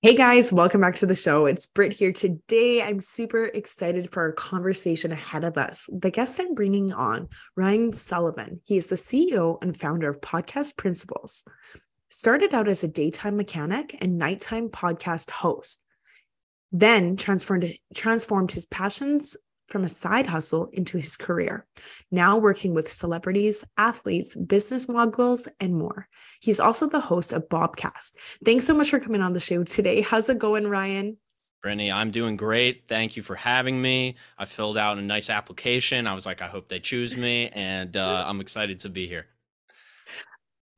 Hey guys, welcome back to the show. It's Britt here today. I'm super excited for our conversation ahead of us. The guest I'm bringing on, Ryan Sullivan. He is the CEO and founder of Podcast Principles. Started out as a daytime mechanic and nighttime podcast host. Then transformed his passions from a side hustle into his career. Now working with celebrities, athletes, business moguls, and more. He's also the host of Bobcast. Thanks so much for coming on the show today. How's it going, Ryan? Brittany, I'm doing great. Thank you for having me. I filled out a nice application. I was like, I hope they choose me, and I'm excited to be here.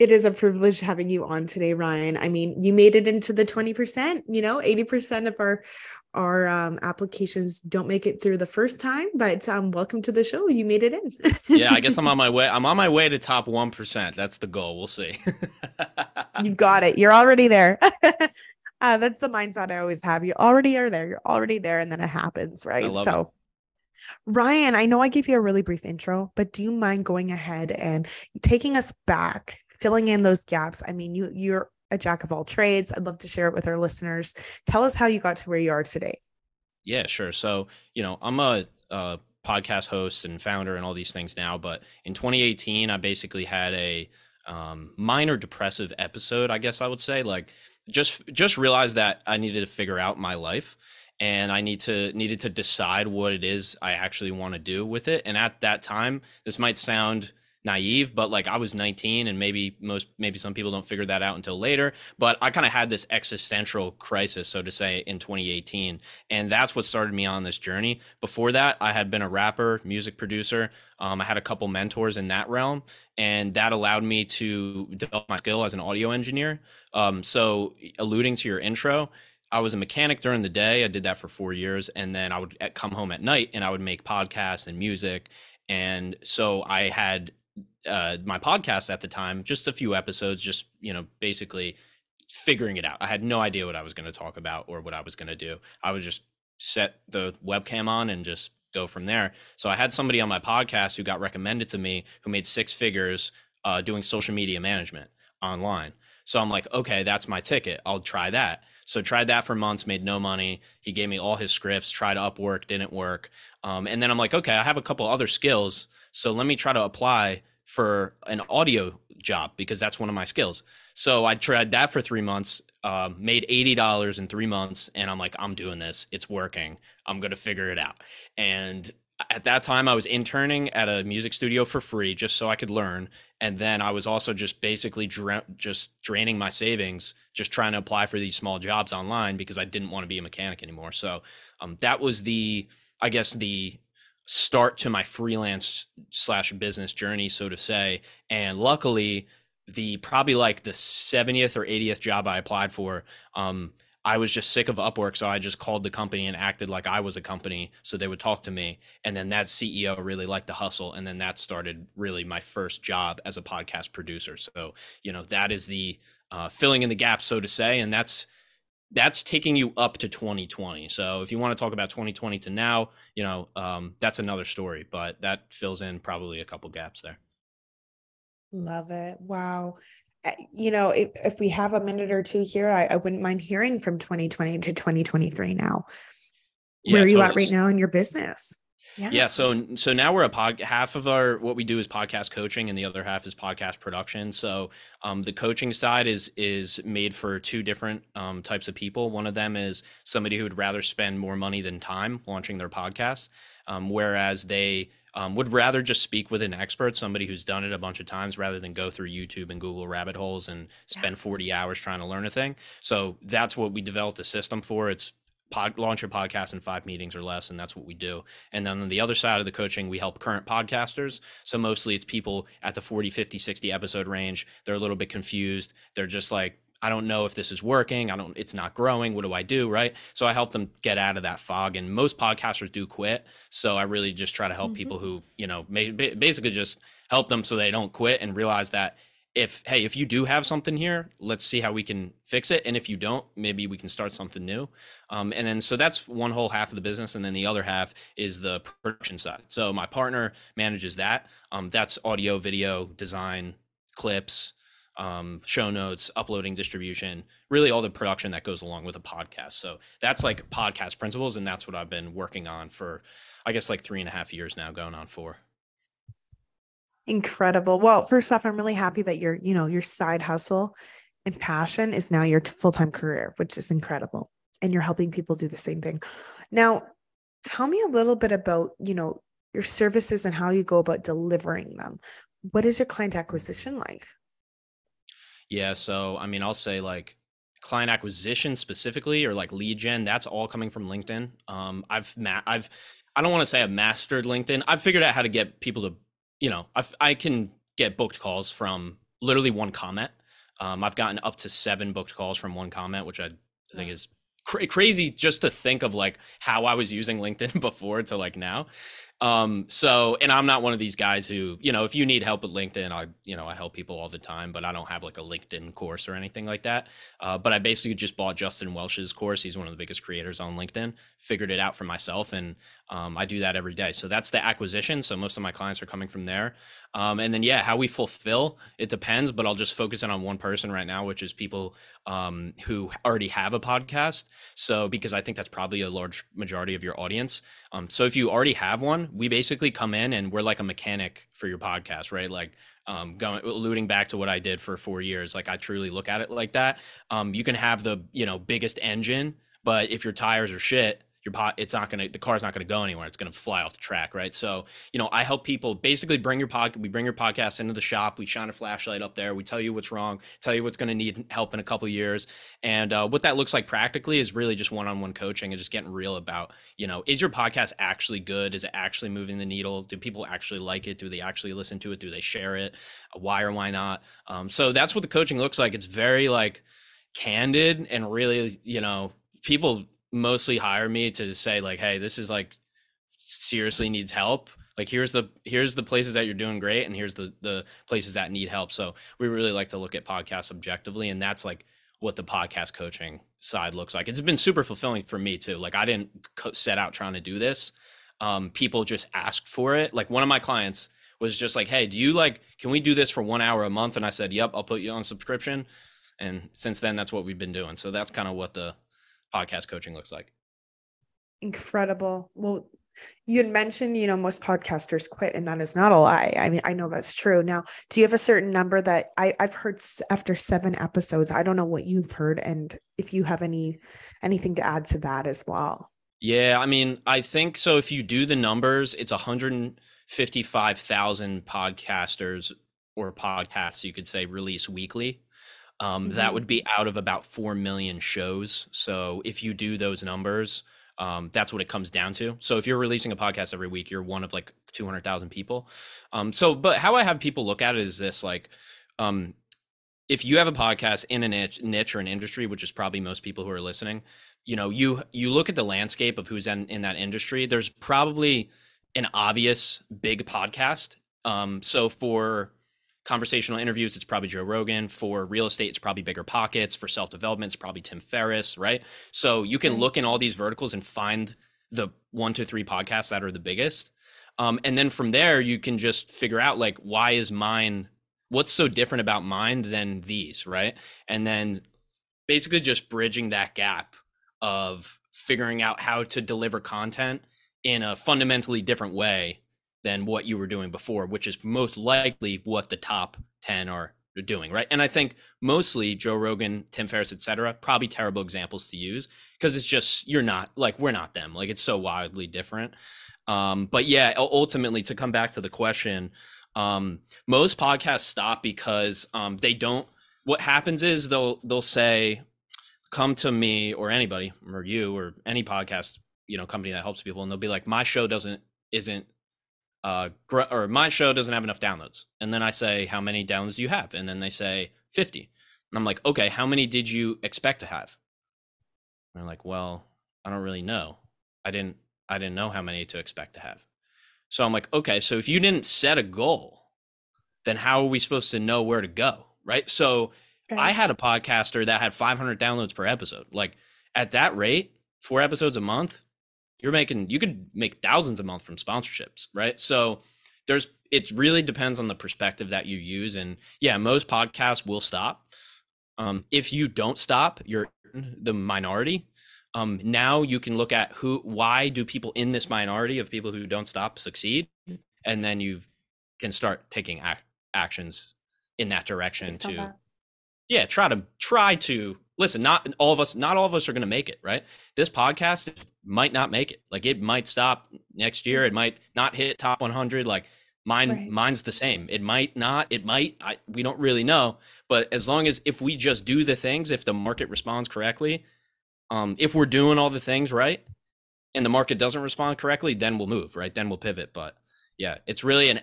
It is a privilege having you on today, Ryan. I mean, you made it into the 20%, 80% of our applications don't make it through the first time, but welcome to the show. You made it in. Yeah, I guess I'm on my way. I'm on my way to top 1%. That's the goal. We'll see. You've got it. You're already there. That's the mindset I always have. You already are there. You're already there. And then it happens, right? So, Ryan, I know I gave you a really brief intro, but do you mind going ahead and taking us back, filling in those gaps? I mean, you're a jack of all trades. I'd love to share it with our listeners. Tell us how you got to where you are today. Yeah, sure. So, I'm a podcast host and founder and all these things now, but in 2018, I basically had a minor depressive episode, I guess I would say, just realized that I needed to figure out my life and I needed to decide what it is I actually want to do with it. And at that time, this might sound naive, but I was 19, and maybe some people don't figure that out until later, but I kind of had this existential crisis, so to say, in 2018. And that's what started me on this journey. Before that, I had been a rapper, music producer. I had a couple mentors in that realm, and that allowed me to develop my skill as an audio engineer. So alluding to your intro, I was a mechanic during the day. I did that for 4 years, and then I would come home at night and I would make podcasts and music. And so I had my podcast at the time, just a few episodes, just, basically figuring it out. I had no idea what I was going to talk about or what I was going to do. I would just set the webcam on and just go from there. So I had somebody on my podcast who got recommended to me who made six figures doing social media management online. So I'm like, okay, that's my ticket. I'll try that. So tried that for months, made no money. He gave me all his scripts, tried Upwork, didn't work. And then I'm like, okay, I have a couple other skills. So let me try to apply for an audio job because that's one of my skills. So I tried that for 3 months, made $80 in 3 months. And I'm like, I'm doing this. It's working. I'm going to figure it out. And at that time I was interning at a music studio for free just so I could learn. And then I was also just basically just draining my savings, just trying to apply for these small jobs online because I didn't want to be a mechanic anymore. So that was the start to my freelance / business journey, so to say. And luckily, the 70th or 80th job I applied for, I was just sick of Upwork. So I just called the company and acted like I was a company. So they would talk to me. And then that CEO really liked the hustle. And then that started really my first job as a podcast producer. So, that is the filling in the gap, so to say. And that's taking you up to 2020. So if you want to talk about 2020 to now, that's another story, but that fills in probably a couple gaps there. Love it. Wow. If we have a minute or two here, I wouldn't mind hearing from 2020 to 2023 now. Where are you at right now in your business? Yeah. So now we're half of what we do is podcast coaching and the other half is podcast production. So, the coaching side is made for two different, types of people. One of them is somebody who would rather spend more money than time launching their podcast. Whereas they, would rather just speak with an expert, somebody who's done it a bunch of times rather than go through YouTube and Google rabbit holes and spend 40 hours trying to learn a thing. So that's what we developed a system for. It's launch a podcast in 5 meetings or less, and that's what we do. And then on the other side of the coaching, we help current podcasters. So mostly it's people at the 40, 50, 60 episode range. They're a little bit confused. They're just like, I don't know if this is working. It's not growing. What do I do? Right. So I help them get out of that fog. And most podcasters do quit. So I really just try to help people who, basically just help them so they don't quit and realize that if you do have something here, let's see how we can fix it. And if you don't, maybe we can start something new. And then, so that's one whole half of the business. And then the other half is the production side. So my partner manages that. That's audio, video, design, clips, show notes, uploading, distribution, really all the production that goes along with a podcast. So that's like Podcast Principles. And that's what I've been working on for, I guess, like 3.5 years now, going on 4. Incredible. Well, first off, I'm really happy that your, your side hustle and passion is now your full-time career, which is incredible. And you're helping people do the same thing. Now, tell me a little bit about, your services and how you go about delivering them. What is your client acquisition like? Yeah. So, I'll say like client acquisition specifically, or like lead gen, that's all coming from LinkedIn. I don't want to say I've mastered LinkedIn. I've figured out how to get people to, I can get booked calls from literally one comment. I've gotten up to 7 booked calls from one comment, which I think is crazy just to think of like how I was using LinkedIn before to like now. And I'm not one of these guys who, if you need help with LinkedIn, I help people all the time, but I don't have like a LinkedIn course or anything like that. But I basically just bought Justin Welsh's course. He's one of the biggest creators on LinkedIn, figured it out for myself. And, I do that every day. So that's the acquisition. So most of my clients are coming from there. And then, how we fulfill, it depends, but I'll just focus in on one person right now, which is people, who already have a podcast. So, because I think that's probably a large majority of your audience. So if you already have one, we basically come in and we're like a mechanic for your podcast, right? Like, alluding back to what I did for 4 years. Like I truly look at it like that. You can have the, biggest engine, but if your tires are shit, the car's not going to go anywhere. It's going to fly off the track. Right. So, I help people basically we bring your podcast into the shop. We shine a flashlight up there. We tell you what's wrong, tell you what's going to need help in a couple of years. And what that looks like practically is really just one-on-one coaching and just getting real about, is your podcast actually good? Is it actually moving the needle? Do people actually like it? Do they actually listen to it? Do they share it? Why or why not? So that's what the coaching looks like. It's very like candid and really, people mostly hire me to say like, hey, this is like seriously needs help. Like here's the places that you're doing great. And here's the places that need help. So we really like to look at podcasts objectively. And that's like what the podcast coaching side looks like. It's been super fulfilling for me too. Like I didn't set out trying to do this. People just asked for it. Like one of my clients was just like, hey, can we do this for 1 hour a month? And I said, yep, I'll put you on subscription. And since then that's what we've been doing. So that's kind of what the podcast coaching looks like. Incredible. Well, you had mentioned, most podcasters quit, and that is not a lie. I know that's true. Now, do you have a certain number that I've heard after 7 episodes? I don't know what you've heard, and if you have anything to add to that as well. Yeah, I think so. If you do the numbers, it's 155,000 podcasters or podcasts, you could say, release weekly. That would be out of about 4 million shows. So if you do those numbers, that's what it comes down to. So if you're releasing a podcast every week, you're one of like 200,000 people. But how I have people look at it is this, like, if you have a podcast in a niche or an industry, which is probably most people who are listening, you look at the landscape of who's in that industry. There's probably an obvious big podcast. So for conversational interviews, it's probably Joe Rogan. For real estate, it's probably Bigger Pockets. For self-development, it's probably Tim Ferriss, right? So you can look in all these verticals and find the 1 to 3 podcasts that are the biggest. And then from there, you can just figure out like, why is mine, what's so different about mine than these, right? And then basically just bridging that gap of figuring out how to deliver content in a fundamentally different way than what you were doing before, which is most likely what the top 10 are doing, right? And I think mostly Joe Rogan, Tim Ferriss, et cetera, probably terrible examples to use because it's just, we're not them. Like it's so wildly different. But yeah, ultimately to come back to the question, most podcasts stop because what happens is they'll say, come to me or anybody or you or any podcast, company that helps people. And they'll be like, my show doesn't have enough downloads. And then I say, how many downloads do you have? And then they say 50. And I'm like, okay, how many did you expect to have? And they're like, well, I don't really know. I didn't know how many to expect to have. So I'm like, okay, so if you didn't set a goal, then how are we supposed to know where to go, right? So I had a podcaster that had 500 downloads per episode. Like at that rate, 4 episodes a month, you could make thousands a month from sponsorships, right? So it really depends on the perspective that you use. And yeah, most podcasts will stop. If you don't stop, you're the minority. Now you can look at why do people in this minority of people who don't stop succeed? And then you can start taking actions in that direction try to listen. Not all of us are going to make it, right? This podcast might not make it. Like it might stop next year. It might not hit top 100. Like mine's the same. It might not, we don't really know, but as long as if we just do the things, if the market responds correctly, if we're doing all the things right and the market doesn't respond correctly, then we'll move, right? Then we'll pivot. But yeah, it's really an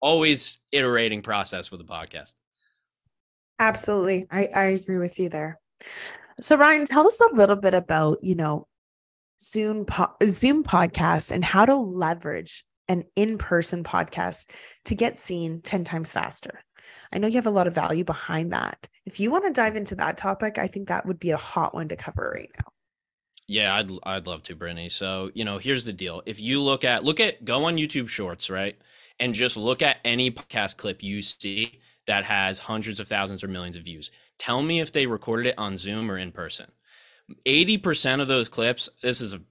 always iterating process with a podcast. Absolutely. I agree with you there. So Ryan, tell us a little bit about, Zoom podcasts and how to leverage an in-person podcast to get seen 10 times faster. I know you have a lot of value behind that. If you want to dive into that topic, I think that would be a hot one to cover right now. Yeah, I'd love to, Brittany. So, here's the deal. If you look at go on YouTube Shorts, right? And just look at any podcast clip you see that has hundreds of thousands or millions of views. Tell me if they recorded it on Zoom or in person. 80% of those clips,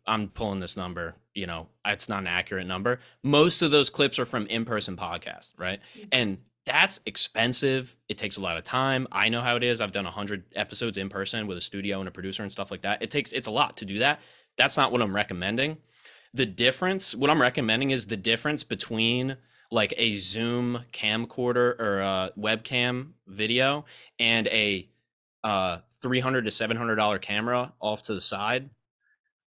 I'm pulling this number, it's not an accurate number. Most of those clips are from in-person podcasts, right? Mm-hmm. And that's expensive. It takes a lot of time. I know how it is. I've done 100 episodes in person with a studio and a producer and stuff like that. It's a lot to do that. That's not what I'm recommending. What I'm recommending is the difference between like a Zoom camcorder or a webcam video and a $300 to $700 camera off to the side.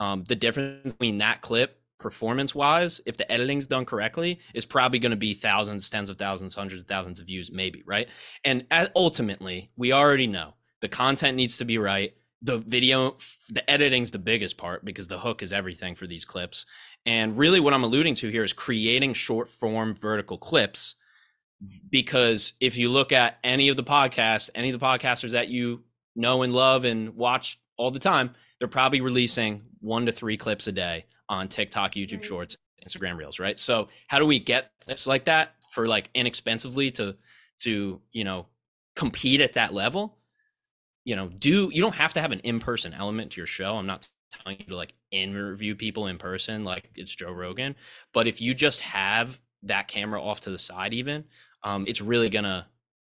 The difference between that clip performance wise, if the editing's done correctly, is probably going to be thousands, tens of thousands, hundreds of thousands of views, maybe. Right. And ultimately we already know the content needs to be right. The video, the editing's the biggest part because the hook is everything for these clips. And really what I'm alluding to here is creating short form vertical clips, because if you look at any of the podcasters that you know and love and watch all the time, they're probably releasing 1 to 3 clips a day on TikTok, YouTube Shorts, Instagram Reels, right? So how do we get clips like that for like inexpensively to compete at that level? You don't have to have an in-person element to your show. I'm not telling you to like interview people in person, like it's Joe Rogan, but if you just have that camera off to the side, it's really gonna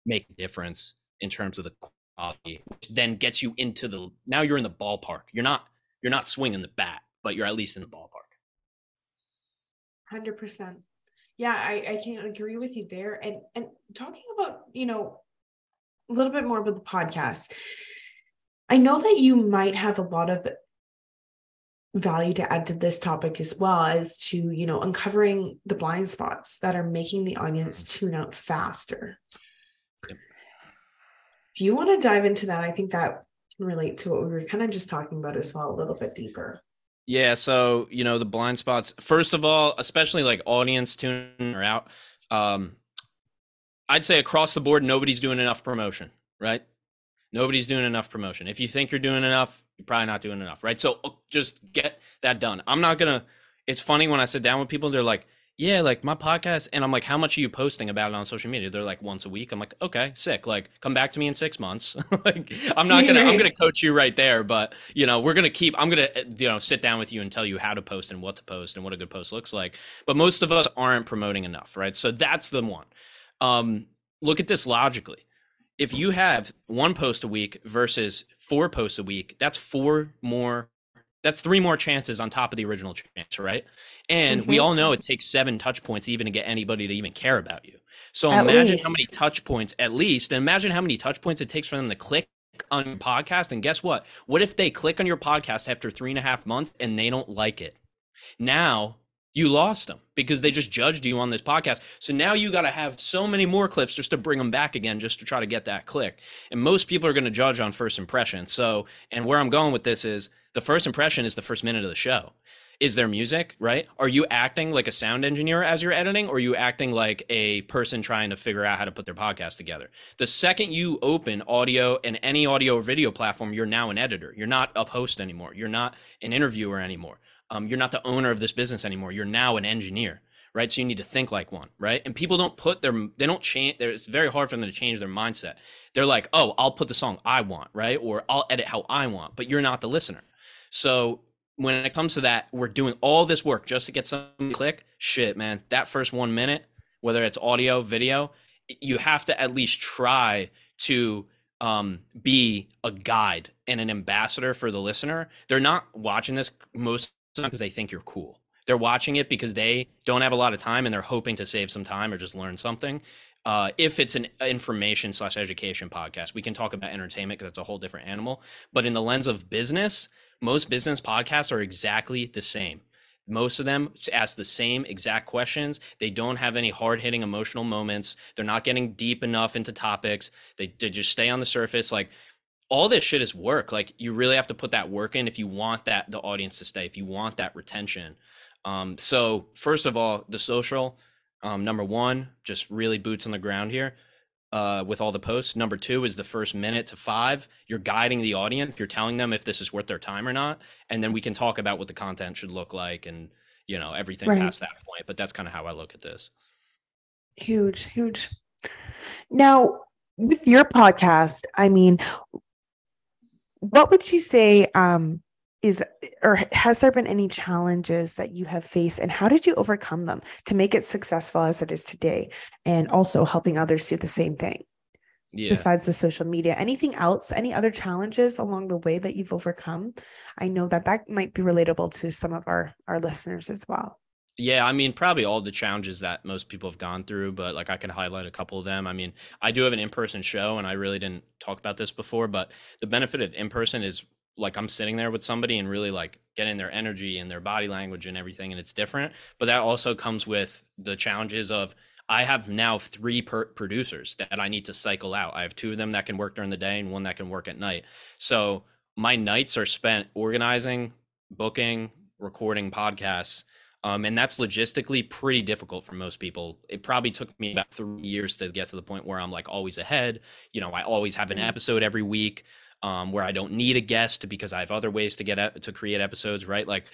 make a difference in terms of the quality, which then gets you now you're in the ballpark. You're not swinging the bat, but you're at least in the ballpark. 100%. Yeah, I can't agree with you there. And talking about, a little bit more about the podcast, I know that you might have a lot of value to add to this topic as well as to, uncovering the blind spots that are making the audience tune out faster. Yep. If you want to dive into that, I think that can relate to what we were kind of just talking about as well, a little bit deeper. Yeah. So, the blind spots, first of all, especially like audience tuning or out, I'd say across the board, nobody's doing enough promotion, right? Nobody's doing enough promotion. If you think you're doing enough, you're probably not doing enough, right? So just get that done. It's funny when I sit down with people, they're like, yeah, like my podcast. And I'm like, how much are you posting about it on social media? They're like once a week. I'm like, okay, sick. Like come back to me in 6 months. Like I'm going to coach you right there. But I'm going to, sit down with you and tell you how to post and what to post and what a good post looks like. But most of us aren't promoting enough, right? So that's the one. Look at this logically. If you have 1 post a week versus 4 posts a week, that's 3 more chances on top of the original chance, right? And we all know it takes 7 touch points even to get anybody to even care about you. So imagine how many touch points it takes for them to click on your podcast. And guess what? What if they click on your podcast after 3.5 months and they don't like it? Now you lost them because they just judged you on this podcast. So now you got to have so many more clips just to bring them back again, just to try to get that click. And most people are going to judge on first impression. So, and where I'm going with this is the first impression is the first minute of the show. Is there music, right? Are you acting like a sound engineer as you're editing, or are you acting like a person trying to figure out how to put their podcast together? The second you open audio and any audio or video platform, you're now an editor. You're not a host anymore. You're not an interviewer anymore. You're not the owner of this business anymore. You're now an engineer, right? So you need to think like one, right? And people don't put their, they don't change, it's very hard for them to change their mindset. They're like, oh, I'll put the song I want, right? Or I'll edit how I want, but you're not the listener. So when it comes to that, we're doing all this work just to get some click. Shit, man, that first 1 minute, whether it's audio, video, you have to at least try to be a guide and an ambassador for the listener. They're not watching this most of the time because they think you're cool. They're watching it because they don't have a lot of time and they're hoping to save some time or just learn something. If it's an information / education podcast, we can talk about entertainment because that's a whole different animal. But in the lens of business, most business podcasts are exactly the same. Most of them ask the same exact questions. They don't have any hard-hitting emotional moments. They're not getting deep enough into topics. They just stay on the surface. Like, all this shit is work. Like, you really have to put that work in if you want that, the audience to stay, if you want that retention. So first of all, the social, number one, just really boots on the ground here. With all the posts. Number two is the first minute to five. You're guiding the audience. You're telling them if this is worth their time or not. And then we can talk about what the content should look like and, you know, everything right past that point. But that's kind of how I look at this. Huge, huge. Now, with your podcast, I mean, what would you say is, or has there been any challenges that you have faced, and how did you overcome them to make it successful as it is today, and also helping others do the same thing? Yeah. Besides the social media, anything else, any other challenges along the way that you've overcome? I know that that might be relatable to some of our listeners as well. Yeah, I mean, probably all the challenges that most people have gone through, but like I can highlight a couple of them. I mean, I do have an in-person show, and I really didn't talk about this before, but the benefit of in-person is like I'm sitting there with somebody and really like getting their energy and their body language and everything. And it's different, but that also comes with the challenges of, I have now three producers that I need to cycle out. I have two of them that can work during the day and one that can work at night. So my nights are spent organizing, booking, recording podcasts. And that's logistically pretty difficult for most people. It probably took me about 3 years to get to the point where I'm like always ahead. You know, I always have an episode every week. Where I don't need a guest because I have other ways to to create episodes, right? Like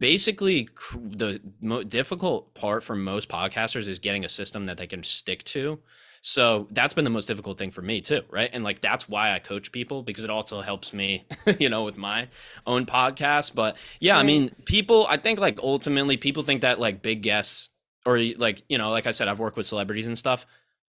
basically the difficult part for most podcasters is getting a system that they can stick to. So that's been the most difficult thing for me too, right? And like, that's why I coach people, because it also helps me, you know, with my own podcast. But yeah, I mean, people, I think like ultimately people think that like big guests or like, you know, like I said, I've worked with celebrities and stuff.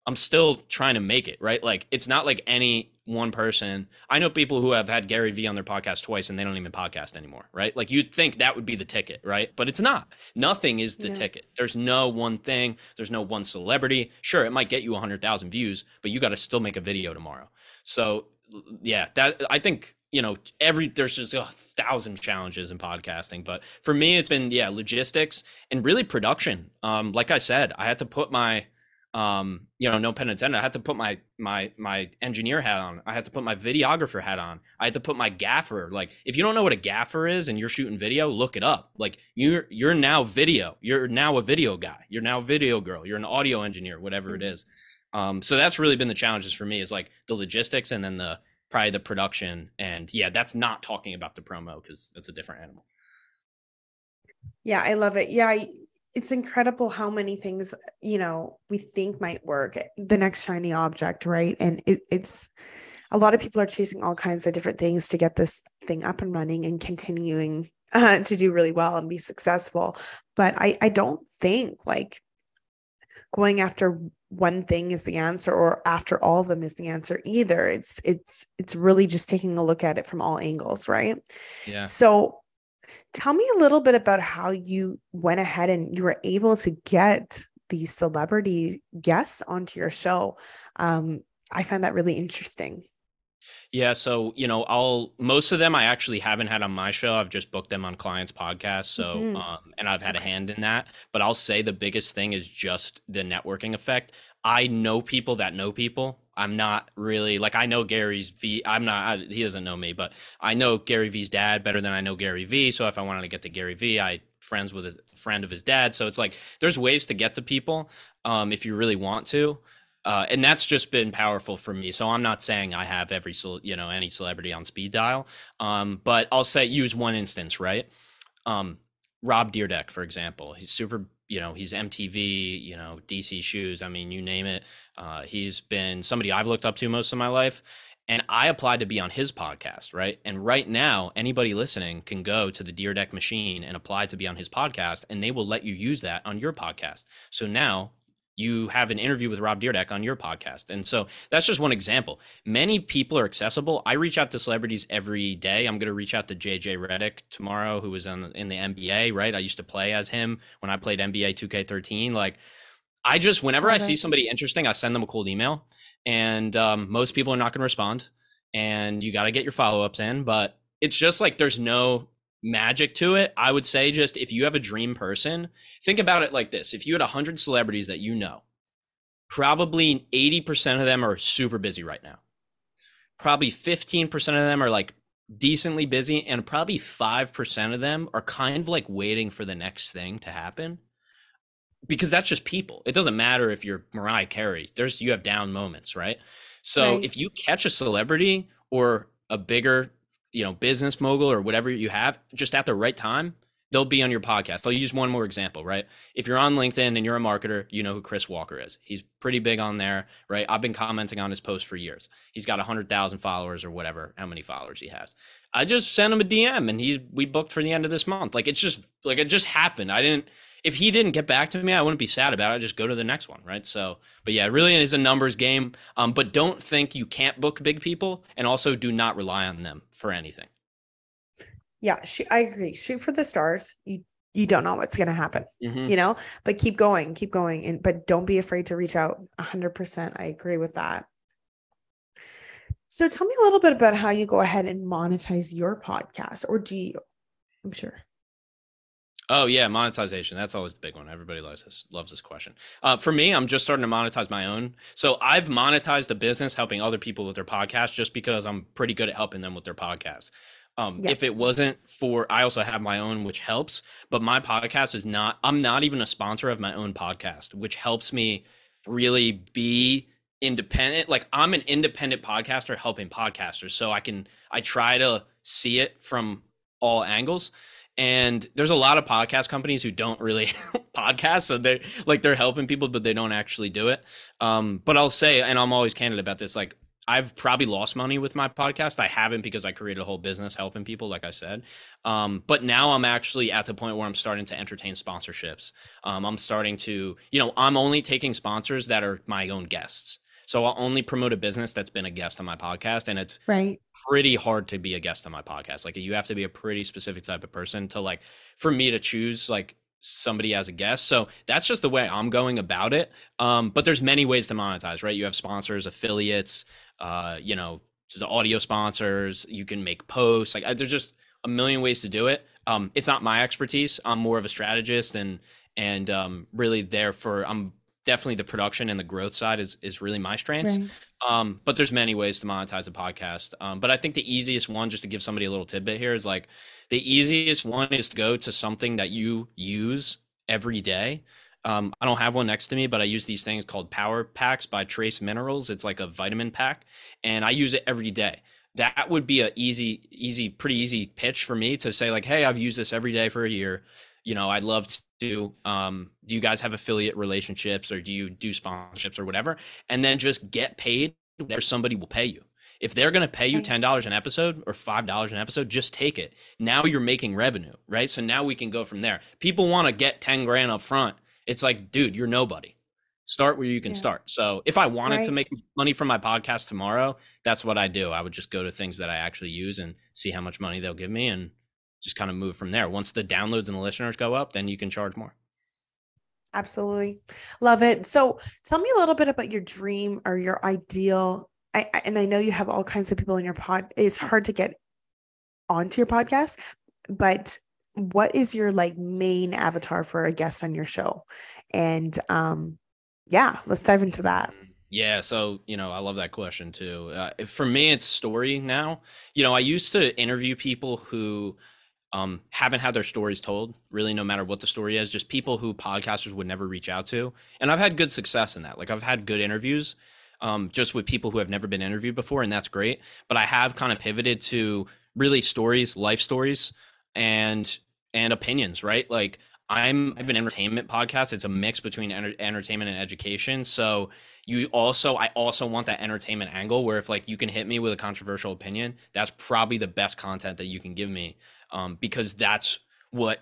I'm still trying to make it, right? Like, it's not like any one person. I know people who have had Gary V on their podcast twice and they don't even podcast anymore, right? Like, you'd think that would be the ticket, right? But it's not. Nothing is the ticket. There's no one thing. There's no one celebrity. Sure, it might get you 100,000 views, but you got to still make a video tomorrow. So yeah, that I think, you know, there's just 1,000 challenges in podcasting. But for me, it's been, yeah, logistics and really production. Like I said, I had to put my, you know, no pun intended, I had to put my engineer hat on. I had to put my videographer hat on. I had to put my gaffer. Like, if you don't know what a gaffer is and you're shooting video, look it up. Like, you're now video. You're now a video guy. You're now a video girl. You're an audio engineer, whatever it is. So that's really been the challenges for me, is like the logistics and then probably the production. And yeah, that's not talking about the promo, because that's a different animal. Yeah, I love it. Yeah. It's incredible how many things, you know, we think might work, the next shiny object, right? And it's a lot of people are chasing all kinds of different things to get this thing up and running and continuing to do really well and be successful. But I don't think like going after one thing is the answer, or after all of them is the answer either. It's really just taking a look at it from all angles, right? Yeah. So tell me a little bit about how you went ahead and you were able to get these celebrity guests onto your show. I found that really interesting. Yeah. So, you know, most of them I actually haven't had on my show. I've just booked them on clients' podcasts. So, and I've had a hand in that, but I'll say the biggest thing is just the networking effect. I know people that know people. I'm not really like, I know he doesn't know me, but I know Gary V's dad better than I know Gary V. So if I wanted to get to Gary V, I friends with a friend of his dad. So it's like, there's ways to get to people if you really want to. And that's just been powerful for me. So I'm not saying I have any celebrity on speed dial, but I'll say use one instance, right? Rob Dyrdek, for example, he's super, he's MTV, DC Shoes. I mean, you name it. He's been somebody I've looked up to most of my life. And I applied to be on his podcast, right? And right now, anybody listening can go to the Dyrdek machine and apply to be on his podcast, and they will let you use that on your podcast. So now you have an interview with Rob Dyrdek on your podcast. And so that's just one example. Many people are accessible. I reach out to celebrities every day. I'm going to reach out to JJ Redick tomorrow, who was in the NBA, right? I used to play as him when I played NBA 2K13. Like, I just, whenever I see somebody interesting, I send them a cold email. And most people are not going to respond. And you got to get your follow-ups in. But it's just like there's no magic to it. I would say just if you have a dream person, think about it like this. If you had 100 celebrities that you know, probably 80% of them are super busy right now. Probably 15% of them are like decently busy, and probably 5% of them are kind of like waiting for the next thing to happen, because that's just people. It doesn't matter if you're Mariah Carey, you have down moments, right? So if you catch a celebrity or a bigger business mogul or whatever you have, just at the right time, they'll be on your podcast. I'll use one more example, right? If you're on LinkedIn and you're a marketer, you know who Chris Walker is. He's pretty big on there, right? I've been commenting on his posts for years. He's got 100,000 followers or whatever, how many followers he has. I just sent him a DM and we booked for the end of this month. Like, it's just like, it just happened. If he didn't get back to me, I wouldn't be sad about it. I'd just go to the next one, right? So, but yeah, it really is a numbers game. But don't think you can't book big people, and also do not rely on them for anything. Yeah, I agree. Shoot for the stars. You don't know what's going to happen, but keep going. But don't be afraid to reach out. 100%. I agree with that. So tell me a little bit about how you go ahead and monetize your podcast, or do you? I'm sure. Oh yeah, monetization. That's always the big one. Everybody loves this question. For me, I'm just starting to monetize my own. So I've monetized the business helping other people with their podcast just because I'm pretty good at helping them with their podcast. If it wasn't for, I also have my own, which helps, but my podcast is not, I'm not even a sponsor of my own podcast, which helps me really be independent. Like, I'm an independent podcaster helping podcasters. So I try to see it from all angles. And there's a lot of podcast companies who don't really podcast. So they're helping people, but they don't actually do it. But I'll say, and I'm always candid about this, like, I've probably lost money with my podcast. I haven't, because I created a whole business helping people, like I said. But now I'm actually at the point where I'm starting to entertain sponsorships. I'm starting to, I'm only taking sponsors that are my own guests. So I'll only promote a business that's been a guest on my podcast. And it's pretty hard to be a guest on my podcast. Like, you have to be a pretty specific type of person to, like, for me to choose like somebody as a guest. So that's just the way I'm going about it. But there's many ways to monetize, right? You have sponsors, affiliates, the audio sponsors, you can make posts. Like, there's just a million ways to do it. It's not my expertise. I'm more of a strategist and really definitely the production and the growth side is really my strengths. But there's many ways to monetize a podcast. But I think the easiest one, just to give somebody a little tidbit here, is like, the easiest one is to go to something that you use every day. I don't have one next to me, but I use these things called Power Packs by Trace Minerals. It's like a vitamin pack, and I use it every day. That would be an pretty easy pitch for me to say, like, hey, I've used this every day for a year. I'd love to, do you guys have affiliate relationships, or do you do sponsorships or whatever? And then just get paid where somebody will pay you. If they're going to pay you $10 an episode or $5 an episode, just take it. Now you're making revenue, right? So now we can go from there. People want to get 10 grand up front. It's like, dude, you're nobody. Start where you can start. So if I wanted to make money from my podcast tomorrow, that's what I do. I would just go to things that I actually use and see how much money they'll give me, and just kind of move from there. Once the downloads and the listeners go up, then you can charge more. Absolutely. Love it. So tell me a little bit about your dream or your ideal and I know you have all kinds of people in your pod. It's hard to get onto your podcast, but what is your like main avatar for a guest on your show? And yeah, let's dive into that. Yeah. So, you know, I love that question too. For me, it's story now. You know, I used to interview people who haven't had their stories told, really, no matter what the story is, just people who podcasters would never reach out to. And I've had good success in that. Like, I've had good interviews just with people who have never been interviewed before. And that's great. But I have kind of pivoted to really stories, life stories and opinions, right? Like, I have an entertainment podcast. It's a mix between entertainment and education. So I also want that entertainment angle where if like you can hit me with a controversial opinion, that's probably the best content that you can give me, because that's what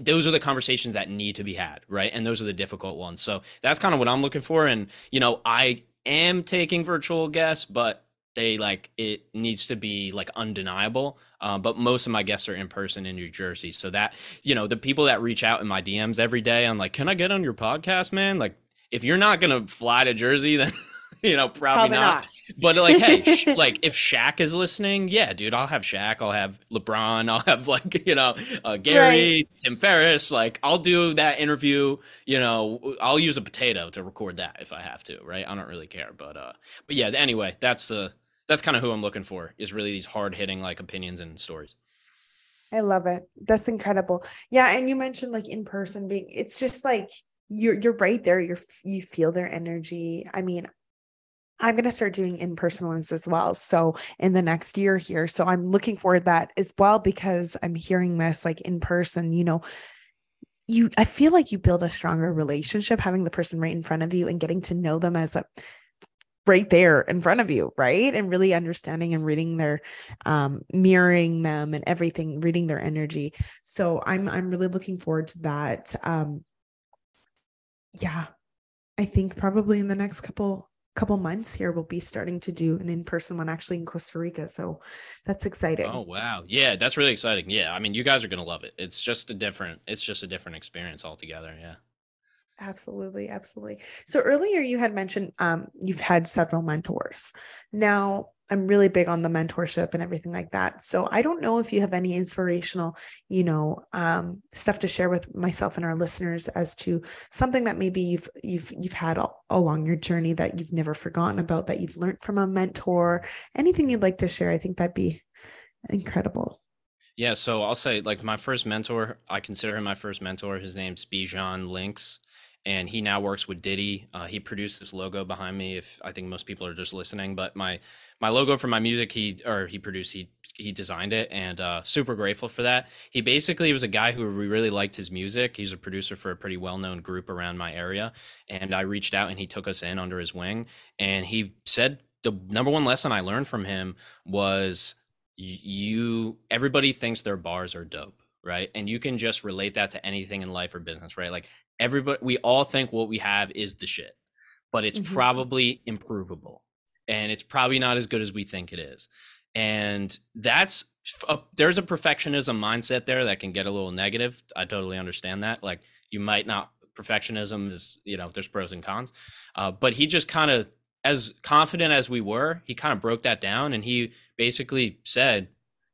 those are the conversations that need to be had, right? And those are the difficult ones. So that's kind of what I'm looking for. And, you know, I am taking virtual guests, but it needs to be like undeniable. But most of my guests are in person in New Jersey. So that, you know, the people that reach out in my DMs every day, I'm like, can I get on your podcast, man? Like, if you're not going to fly to Jersey, then, you know, probably not. But like, hey, like if Shaq is listening, yeah, dude, I'll have Shaq. I'll have LeBron. I'll have like, you know, Gary, right. Tim Ferriss. Like, I'll do that interview. You know, I'll use a potato to record that if I have to. Right. I don't really care. But yeah, anyway, that's kind of who I'm looking for, is really these hard hitting like opinions and stories. I love it. That's incredible. Yeah. And you mentioned like in person being, it's just like, you're right there. You feel their energy. I mean, I'm going to start doing in-person ones as well. So in the next year here, so I'm looking forward to that as well, because I'm hearing this like in person, you know, I feel like you build a stronger relationship having the person right in front of you and getting to know them as right there in front of you. Right. And really understanding and reading their, mirroring them and everything, reading their energy. So I'm really looking forward to that. Yeah, I think probably in the next couple months here, we'll be starting to do an in-person one actually in Costa Rica. So that's exciting. Oh, wow. Yeah, that's really exciting. Yeah. I mean, you guys are going to love it. It's just a different experience altogether. Yeah. Absolutely. Absolutely. So earlier you had mentioned, you've had several mentors. Now, I'm really big on the mentorship and everything like that. So I don't know if you have any inspirational, you know, stuff to share with myself and our listeners as to something that maybe you've had along your journey that you've never forgotten about, that you've learned from a mentor, anything you'd like to share. I think that'd be incredible. Yeah. So I'll say like my first mentor, I consider him my first mentor. His name's Bijan Lynx. And he now works with Diddy. He produced this logo behind me. If I think most people are just listening, but my logo for my music, he designed it, and super grateful for that. He basically was a guy who really liked his music. He's a producer for a pretty well-known group around my area. And I reached out and he took us in under his wing. And he said, the number one lesson I learned from him was everybody thinks their bars are dope, right? And you can just relate that to anything in life or business, right? Like, everybody, we all think what we have is the shit, but it's probably improvable, and it's probably not as good as we think it is. And there's a perfectionism mindset there that can get a little negative. I totally understand that. Like, you might not, perfectionism is, you know, there's pros and cons, but he just kind of, as confident as we were, he kind of broke that down, and he basically said,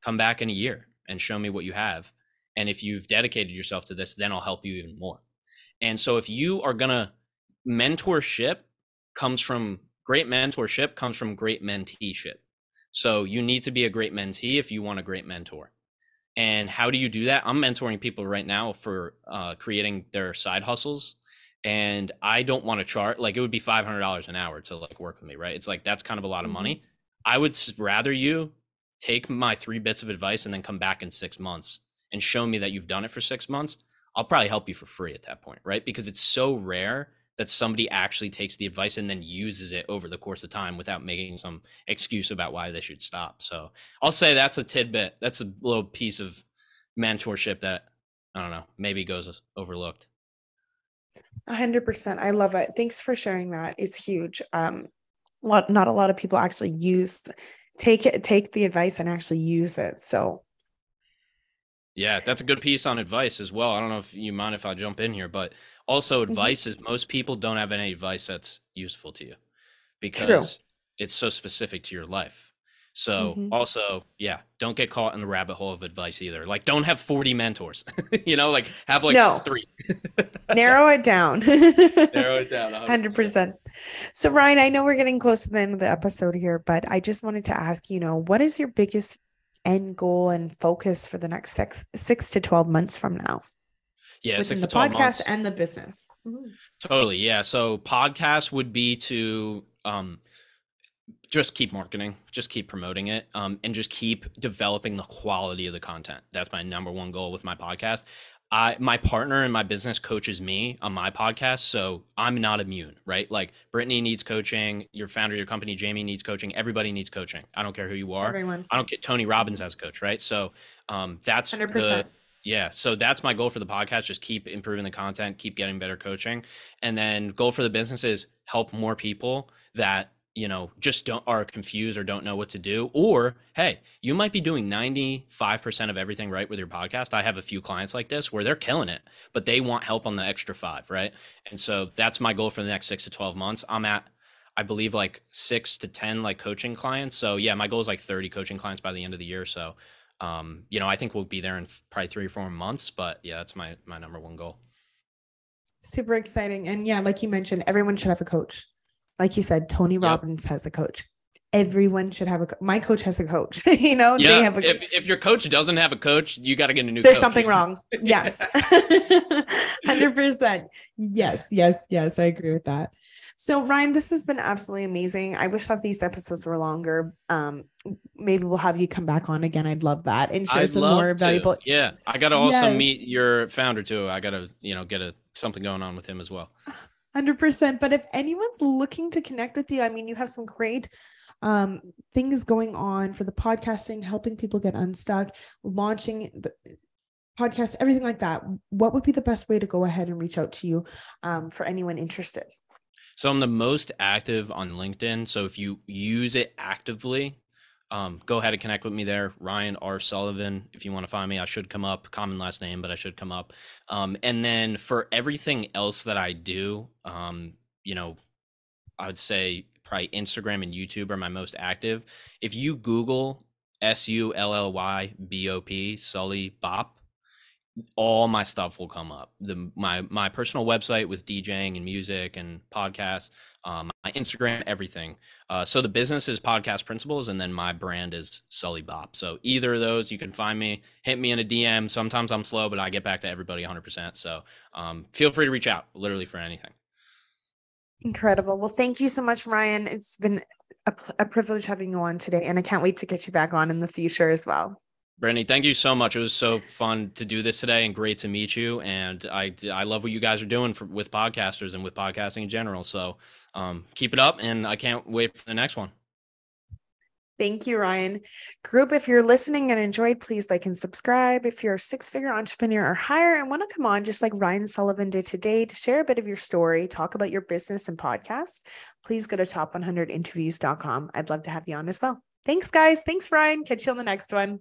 come back in a year and show me what you have. And if you've dedicated yourself to this, then I'll help you even more. And so if you are going to, mentorship comes from great menteeship. So you need to be a great mentee if you want a great mentor. And how do you do that? I'm mentoring people right now for creating their side hustles. And I don't want to charge, like, it would be $500 an hour to like work with me, right? It's like, that's kind of a lot of money. I would rather you take my 3 bits of advice and then come back in 6 months and show me that you've done it for 6 months. I'll probably help you for free at that point, right? Because it's so rare that somebody actually takes the advice and then uses it over the course of time without making some excuse about why they should stop. So I'll say that's a tidbit. That's a little piece of mentorship that, I don't know, maybe goes overlooked. 100%. I love it. Thanks for sharing that. It's huge. Not a lot of people actually take the advice and actually use it. So yeah, that's a good piece on advice as well. I don't know if you mind if I jump in here, but also advice is, most people don't have any advice that's useful to you, because it's so specific to your life. So also, yeah, don't get caught in the rabbit hole of advice either. Like, don't have 40 mentors, you know, like have like three. Narrow it down. 100%. So Ryan, I know we're getting close to the end of the episode here, but I just wanted to ask, you know, what is your biggest end goal and focus for the next six to 12 months from now? Yeah, within 6 to 12 months. The podcast and the business. Totally. Yeah. So podcast would be to, just keep marketing, just keep promoting it, and just keep developing the quality of the content. That's my number one goal with my podcast. My partner in my business coaches me on my podcast, so I'm not immune, right? Like Brittany needs coaching, your founder of your company, Jamie, needs coaching. Everybody needs coaching. I don't care who you are. Everyone. I don't care. Tony Robbins has a coach, right? So that's 100%. So that's my goal for the podcast. Just keep improving the content, keep getting better coaching. And then goal for the business is help more people that, you know, just are confused or don't know what to do. Or, hey, you might be doing 95% of everything right with your podcast. I have a few clients like this where they're killing it, but they want help on the extra 5, right? And so that's my goal for the next 6 to 12 months. I'm at, I believe, like 6 to 10 like coaching clients. So yeah, my goal is like 30 coaching clients by the end of the year. So, you know, I think we'll be there in probably 3 or 4 months, but yeah, that's my number one goal. Super exciting. And yeah, like you mentioned, everyone should have a coach. Like you said, Tony Robbins has a coach. Everyone should have a coach. My coach has a coach. You know, they have a if your coach doesn't have a coach, you got to get a new coach. There's something wrong. Yes. 100%. Yes. I agree with that. So Ryan, this has been absolutely amazing. I wish that these episodes were longer. Maybe we'll have you come back on again. I'd love that and share some more valuable. Yeah. I got to also meet your founder too. I got to, you know, get something going on with him as well. 100%. But if anyone's looking to connect with you, I mean, you have some great things going on for the podcasting, helping people get unstuck, launching the podcast, everything like that. What would be the best way to go ahead and reach out to you for anyone interested? So I'm the most active on LinkedIn. So if you use it actively, go ahead and connect with me there. Ryan R. Sullivan. If you want to find me, I should come up. Common last name, but I should come up. And then for everything else that I do, you know, I would say probably Instagram and YouTube are my most active. If you Google SULLY BOP, Sully Bop, all my stuff will come up. My personal website with DJing and music and podcasts, my Instagram, everything. So the business is Podcast Principles, and then my brand is Sully Bop. So either of those, you can find me, hit me in a DM. Sometimes I'm slow, but I get back to everybody 100%. So feel free to reach out literally for anything. Incredible. Well, thank you so much, Ryan. It's been a privilege having you on today, and I can't wait to get you back on in the future as well. Brittany, thank you so much. It was so fun to do this today and great to meet you. And I love what you guys are doing with podcasters and with podcasting in general. So keep it up, and I can't wait for the next one. Thank you, Ryan. Group, if you're listening and enjoyed, please like and subscribe. If you're a six-figure entrepreneur or higher and want to come on just like Ryan Sullivan did today to share a bit of your story, talk about your business and podcast, please go to top100interviews.com. I'd love to have you on as well. Thanks, guys. Thanks, Ryan. Catch you on the next one.